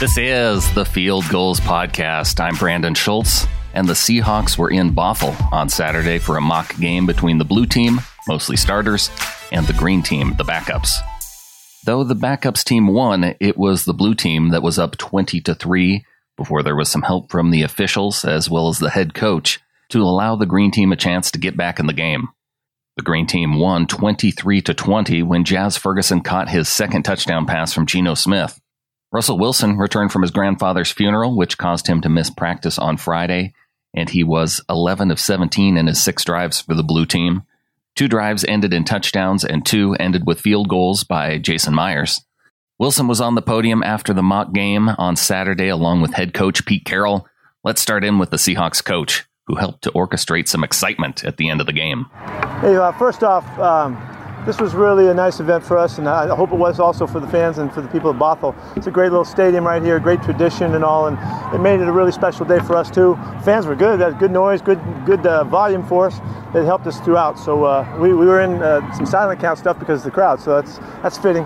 This is the Field Goals Podcast. I'm Brandon Schultz, and the Seahawks were in Bothell on Saturday for a mock game between the blue team, mostly starters, and the green team, the backups. Though the backups team won, it was the blue team that was up 20-3 before there was some help from the officials as well as the head coach to allow the green team a chance to get back in the game. The green team won 23-20 when Jazz Ferguson caught his second touchdown pass from Geno Smith. Russell Wilson returned from his grandfather's funeral, which caused him to miss practice on Friday, and he was 11 of 17 in his six drives for the blue team. Two drives ended in touchdowns, and two ended with field goals by Jason Myers. Wilson was on the podium after the mock game on Saturday along with head coach Pete Carroll. Let's start in with the Seahawks coach, who helped to orchestrate some excitement at the end of the game. Hey, first off, this was really a nice event for us, and I hope it was also for the fans and for the people of Bothell. It's a great little stadium right here, great tradition and all, and it made it a really special day for us too. Fans were good, had good noise, good volume for us. It helped us throughout, so we were in some silent count stuff because of the crowd, so that's fitting.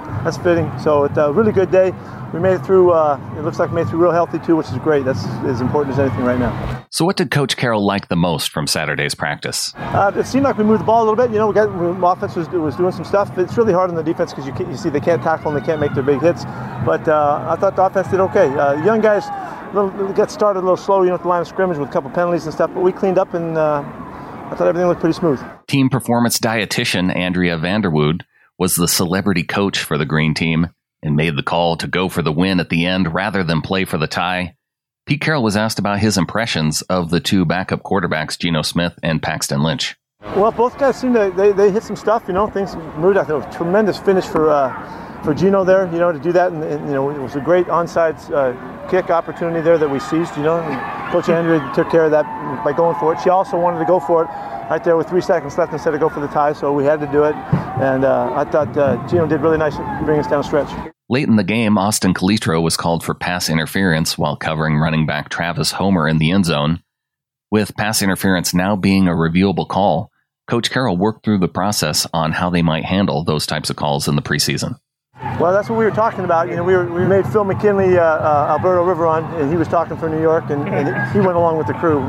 So it's a really good day. We made it through, it looks like we made it through real healthy too, which is great. That's as important as anything right now. So what did Coach Carroll like the most from Saturday's practice? It seemed like we moved the ball a little bit. You know, offense was doing some stuff. It's really hard on the defense because you see they can't tackle and they can't make their big hits. But I thought the offense did okay. Young guys got started a little slow, at the line of scrimmage with a couple penalties and stuff. But we cleaned up, and I thought everything looked pretty smooth. Team performance dietitian Andrea Vanderwood was the celebrity coach for the green team and made the call to go for the win at the end rather than play for the tie. Pete Carroll was asked about his impressions of the two backup quarterbacks, Geno Smith and Paxton Lynch. Well, both guys seemed to, they hit some stuff, things moved. I thought it was a tremendous finish for Geno there, to do that. And it was a great onside kick opportunity there that we seized, And Coach Andrew took care of that by going for it. She also wanted to go for it right there with 3 seconds left instead of go for the tie, so we had to do it. And I thought Geno did really nice bringing us down a stretch. Late in the game, Austin Calitro was called for pass interference while covering running back Travis Homer in the end zone. With pass interference now being a reviewable call, Coach Carroll worked through the process on how they might handle those types of calls in the preseason. Well, that's what we were talking about. We made Phil McKinley, Alberto Riveron, and he was talking for New York, and he went along with the crew.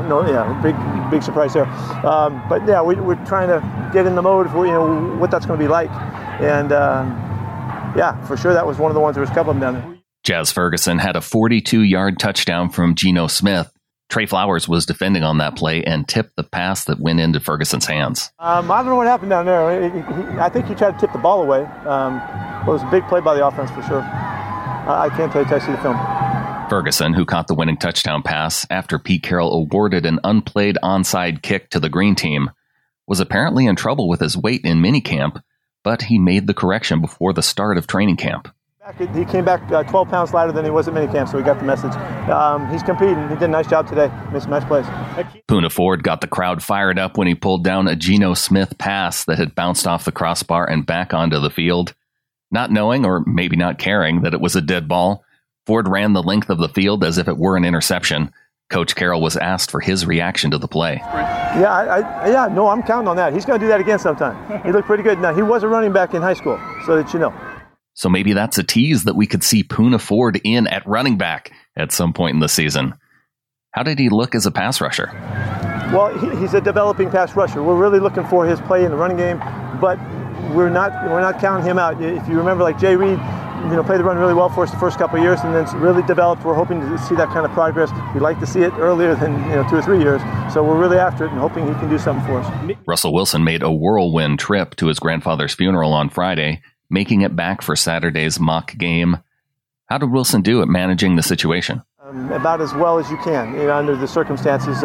Big surprise there. But yeah, we're trying to get in the mode of what that's going to be like, and yeah, for sure that was one of the ones. There was a couple of them down there. Jazz Ferguson had a 42-yard touchdown from Geno Smith. Trey Flowers was defending on that play and tipped the pass that went into Ferguson's hands. I don't know what happened down there. I think he tried to tip the ball away. It was a big play by the offense for sure. I can't tell you till I see the film. Ferguson, who caught the winning touchdown pass after Pete Carroll awarded an unplayed onside kick to the green team, was apparently in trouble with his weight in minicamp, but he made the correction before the start of training camp. He came back 12 pounds lighter than he was at minicamp, so he got the message. He's competing. He did a nice job today. Made some nice plays. Puna Ford got the crowd fired up when he pulled down a Geno Smith pass that had bounced off the crossbar and back onto the field. Not knowing, or maybe not caring, that it was a dead ball, Ford ran the length of the field as if it were an interception. Coach Carroll was asked for his reaction to the play. Yeah, I'm counting on that. He's going to do that again sometime. He looked pretty good. Now, he was a running back in high school, so that you know. So maybe that's a tease that we could see Puna Ford in at running back at some point in the season. How did he look as a pass rusher? Well, he's a developing pass rusher. We're really looking for his play in the running game, but we're not counting him out. If you remember, like Jay Reed, played the run really well for us the first couple of years, and then really developed. We're hoping to see that kind of progress. We'd like to see it earlier than 2 or 3 years. So we're really after it and hoping he can do something for us. Russell Wilson made a whirlwind trip to his grandfather's funeral on Friday, making it back for Saturday's mock game. How did Wilson do at managing the situation? About as well as you can, under the circumstances.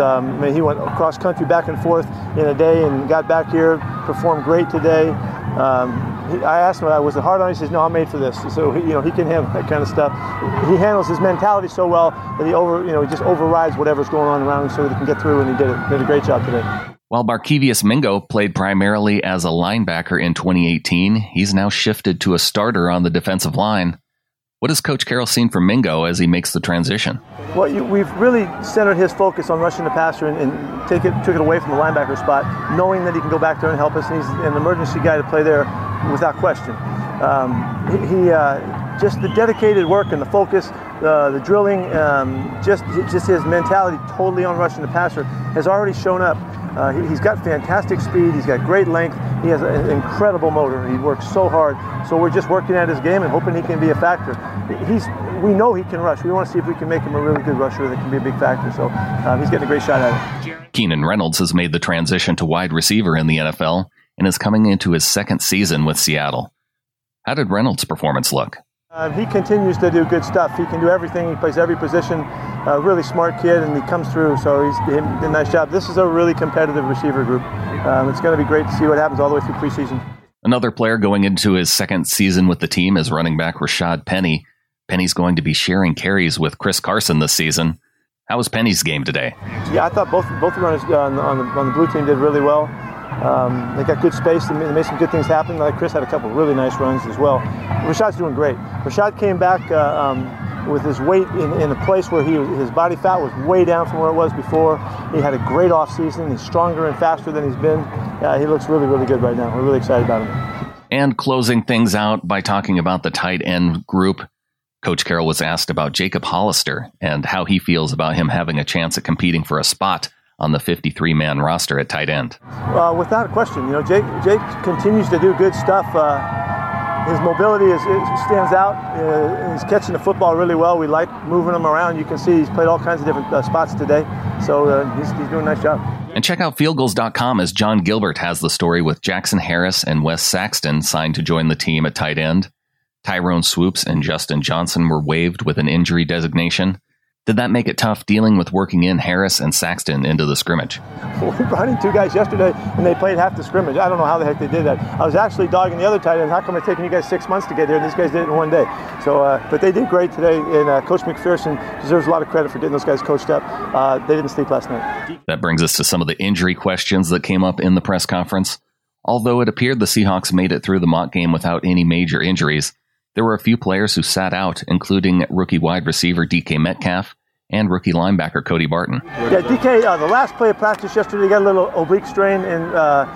He went cross country back and forth in a day and got back here, performed great today. I asked him, was it hard on him? He says, no, I'm made for this. So, he can handle that kind of stuff. He handles his mentality so well that he just overrides whatever's going on around him so that he can get through, and he did a great job today. While Barkevius Mingo played primarily as a linebacker in 2018, he's now shifted to a starter on the defensive line. What has Coach Carroll seen from Mingo as he makes the transition? Well, we've really centered his focus on rushing the passer and took it away from the linebacker spot, knowing that he can go back there and help us, and he's an emergency guy to play there without question. just the dedicated work and the focus, the drilling, just his mentality totally on rushing the passer has already shown up. He's got fantastic speed, he's got great length, he has an incredible motor, he works so hard. So we're just working at his game and hoping he can be a factor. We know he can rush. We want to see if we can make him a really good rusher that can be a big factor. So he's getting a great shot at it. Keenan Reynolds has made the transition to wide receiver in the NFL and is coming into his second season with Seattle. How did Reynolds' performance look? He continues to do good stuff. He can do everything. He plays every position. Really smart kid, and he comes through. So he did a nice job. This is a really competitive receiver group. It's going to be great to see what happens all the way through preseason. Another player going into his second season with the team is running back Rashad Penny. Penny's going to be sharing carries with Chris Carson this season. How was Penny's game today? Yeah, I thought both runners on the blue team did really well. They got good space. They made some good things happen. Like Chris had a couple really nice runs as well. Rashad's doing great. Rashad came back with his weight in a place where his body fat was way down from where it was before. He had a great offseason. He's stronger and faster than he's been. He looks really, really good right now. We're really excited about him. And closing things out by talking about the tight end group, Coach Carroll was asked about Jacob Hollister and how he feels about him having a chance at competing for a spot on the 53-man roster at tight end. Without question, Jake continues to do good stuff. His mobility stands out. He's catching the football really well. We like moving him around. You can see he's played all kinds of different spots today, so he's doing a nice job. And check out FieldGoals.com as John Gilbert has the story with Jackson Harris and Wes Saxton signed to join the team at tight end. Tyrone Swoops and Justin Johnson were waived with an injury designation. Did that make it tough dealing with working in Harris and Saxton into the scrimmage? We brought in two guys yesterday, and they played half the scrimmage. I don't know how the heck they did that. I was actually dogging the other tight end. How come it's taking you guys 6 months to get there, and these guys did it in one day? So, but they did great today, and Coach McPherson deserves a lot of credit for getting those guys coached up. They didn't sleep last night. That brings us to some of the injury questions that came up in the press conference. Although it appeared the Seahawks made it through the mock game without any major injuries, there were a few players who sat out, including rookie wide receiver DK Metcalf and rookie linebacker Cody Barton. Yeah, DK, the last play of practice yesterday, he got a little oblique strain, and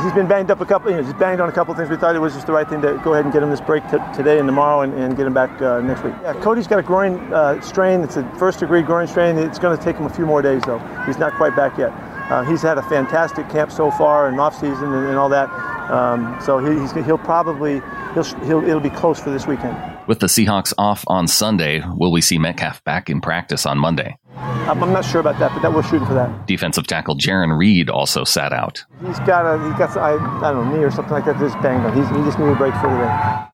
he's been banged up a couple. He's banged on a couple of things. We thought it was just the right thing to go ahead and get him this break today and tomorrow, and get him back next week. Yeah, Cody's got a groin strain. It's a first-degree groin strain. It's going to take him a few more days, though. He's not quite back yet. He's had a fantastic camp so far, and off season, and all that. So it'll be close for this weekend. With the Seahawks off on Sunday, will we see Metcalf back in practice on Monday? I'm not sure about that, but we're shooting for that. Defensive tackle Jaron Reed also sat out. He's got a knee or something like that. Just banged on. He just needed a break for today.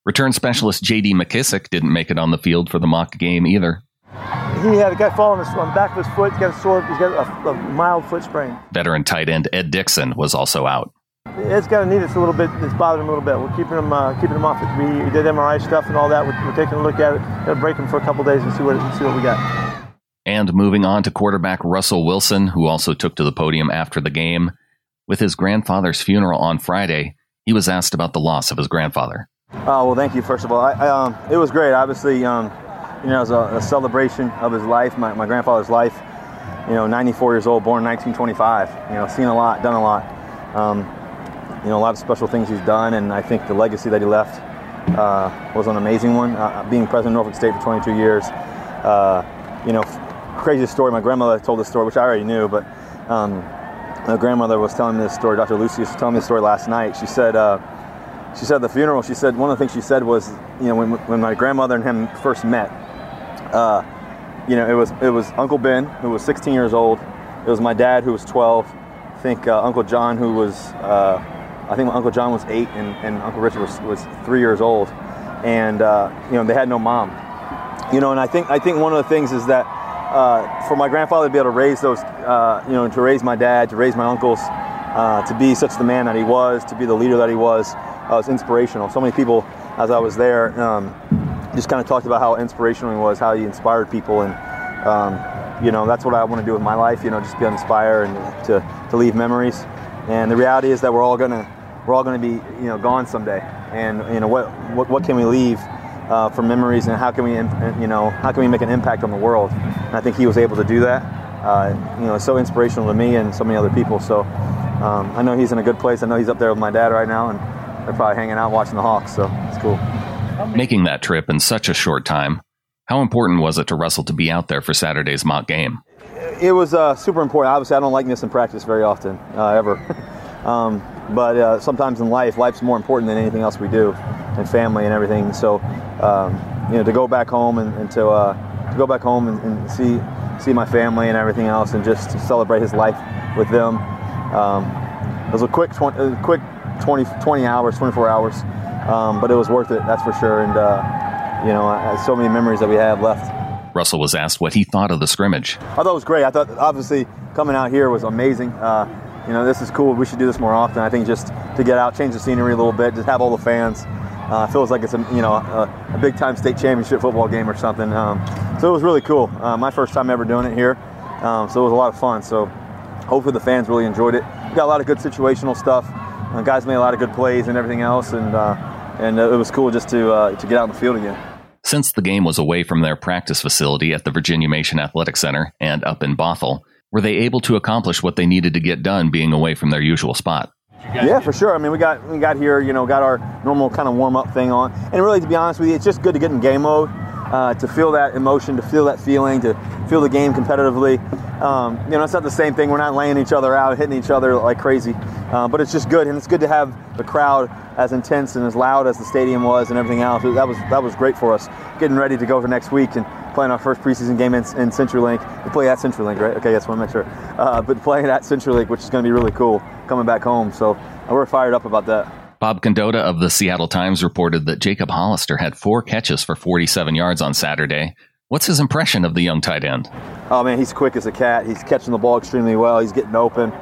Return specialist J.D. McKissic didn't make it on the field for the mock game either. He had a guy fall on the back of his foot. He's got a sore. He's got a mild foot sprain. Veteran tight end Ed Dixon was also out. It's got to need us a little bit. It's bothered him a little bit. We're keeping him off. We did MRI stuff and all that. We're taking a look at it. Going to break him for a couple days and see what we got. And moving on to quarterback Russell Wilson, who also took to the podium after the game. With his grandfather's funeral on Friday, he was asked about the loss of his grandfather. Well, thank you, first of all. It was great. Obviously, it was a celebration of his life, my grandfather's life. 94 years old, born in 1925. Seen a lot, done a lot. A lot of special things he's done, and I think the legacy that he left was an amazing one. Being president of Norfolk State for 22 years, crazy story. My grandmother told this story, which I already knew, but my grandmother was telling me this story. Dr. Lucy was telling me this story last night. She said, at the funeral, she said one of the things she said was, when my grandmother and him first met, it was Uncle Ben, who was 16 years old. It was my dad, who was 12. I think Uncle John, who was Uncle John was 8 and Uncle Richard was 3 years old, and they had no mom. And I think one of the things is that for my grandfather to be able to raise those, to raise my dad, to raise my uncles, to be such the man that he was, to be the leader that he was inspirational. So many people, as I was there, just kind of talked about how inspirational he was, how he inspired people, and that's what I want to do with my life. Just be inspired and to leave memories. And the reality is that we're all gonna be gone someday. And what can we leave for memories, and how can we make an impact on the world? And I think he was able to do that. It's so inspirational to me and so many other people. So I know he's in a good place. I know he's up there with my dad right now, and they're probably hanging out watching the Hawks. So it's cool. Making that trip in such a short time, how important was it to Russell to be out there for Saturday's mock game? It was super important. Obviously, I don't like missing practice very often, ever. But sometimes in life, life's more important than anything else we do, and family and everything. So, to go back home and to go back home and see my family and everything else, and just celebrate his life with them. It was a quick 24 hours, but it was worth it. That's for sure. And so many memories that we have left. Russell was asked what he thought of the scrimmage. I thought it was great. I thought obviously coming out here was amazing. This is cool. We should do this more often. I think just to get out, change the scenery a little bit, just have all the fans. Feels like it's a big time state championship football game or something. So it was really cool. My first time ever doing it here. So it was a lot of fun. So hopefully the fans really enjoyed it. We got a lot of good situational stuff. Guys made a lot of good plays and everything else. And it was cool just to get out on the field again. Since the game was away from their practice facility at the Virginia Mason Athletic Center and up in Bothell, were they able to accomplish what they needed to get done being away from their usual spot? Yeah, for sure. I mean, we got here, got our normal kind of warm-up thing on. And really, to be honest with you, it's just good to get in game mode, to feel that emotion, to feel that feeling, to feel the game competitively. It's not the same thing. We're not laying each other out, hitting each other like crazy. But it's just good, and it's good to have the crowd as intense and as loud as the stadium was and everything else. That was great for us. Getting ready to go for next week and playing our first preseason game in CenturyLink. We play at CenturyLink, right? Okay, yes, I want to make sure. But playing at CenturyLink, which is going to be really cool, coming back home. So we're fired up about that. Bob Condotta of the Seattle Times reported that Jacob Hollister had 4 catches for 47 yards on Saturday. What's his impression of the young tight end? Oh, man, he's quick as a cat. He's catching the ball extremely well. He's getting open.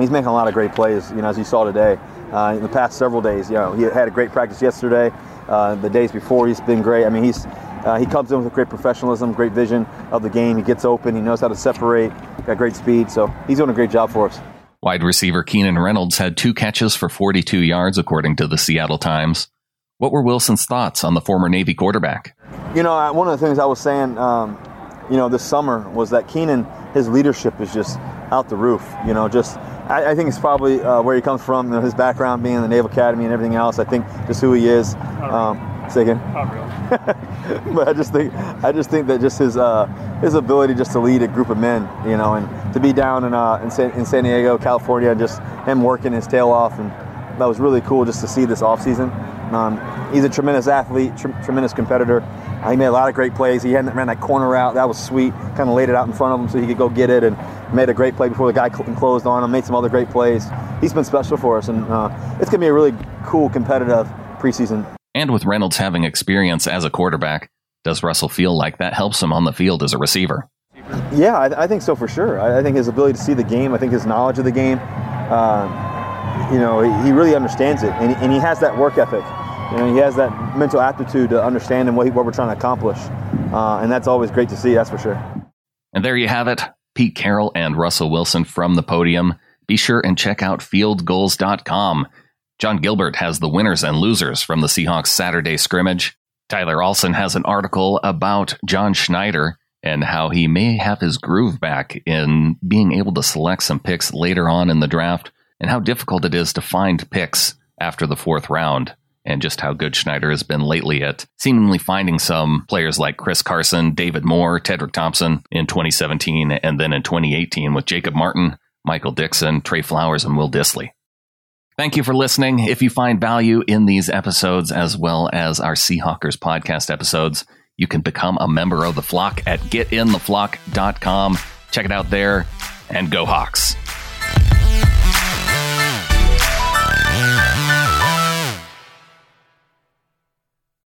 He's making a lot of great plays, as you saw today. In the past several days, he had a great practice yesterday. The days before, he's been great. I mean, he comes in with a great professionalism, great vision of the game. He gets open. He knows how to separate. Got great speed. So he's doing a great job for us. Wide receiver Keenan Reynolds had 2 catches for 42 yards, according to the Seattle Times. What were Wilson's thoughts on the former Navy quarterback? One of the things I was saying, this summer was that Keenan, his leadership is just out the roof. I think it's probably where he comes from, his background being in the Naval Academy and everything else. I think just who he is. Second. Not really. But I just think that just his ability just to lead a group of men, and to be down in San Diego, California, and just him working his tail off, and that was really cool just to see this offseason. He's a tremendous athlete, tremendous competitor. He made a lot of great plays. He ran that corner route. That was sweet. Kind of laid it out in front of him so he could go get it, and made a great play before the guy closed on him, made some other great plays. He's been special for us, and it's going to be a really cool, competitive preseason. And with Reynolds having experience as a quarterback, does Russell feel like that helps him on the field as a receiver? Yeah, I think so for sure. I think his ability to see the game, I think his knowledge of the game, he really understands it. And he has that work ethic. He has that mental aptitude to understand what we're trying to accomplish. And that's always great to see, that's for sure. And there you have it. Pete Carroll and Russell Wilson from the podium. Be sure and check out FieldGoals.com. John Gilbert has the winners and losers from the Seahawks Saturday scrimmage. Tyler Olson has an article about John Schneider and how he may have his groove back in being able to select some picks later on in the draft, and how difficult it is to find picks after the 4th round, and just how good Schneider has been lately at seemingly finding some players like Chris Carson, David Moore, Tedrick Thompson in 2017, and then in 2018 with Jacob Martin, Michael Dixon, Trey Flowers, and Will Dissly. Thank you for listening. If you find value in these episodes, as well as our Seahawkers podcast episodes, you can become a member of the flock at getintheflock.com. Check it out there, and go Hawks.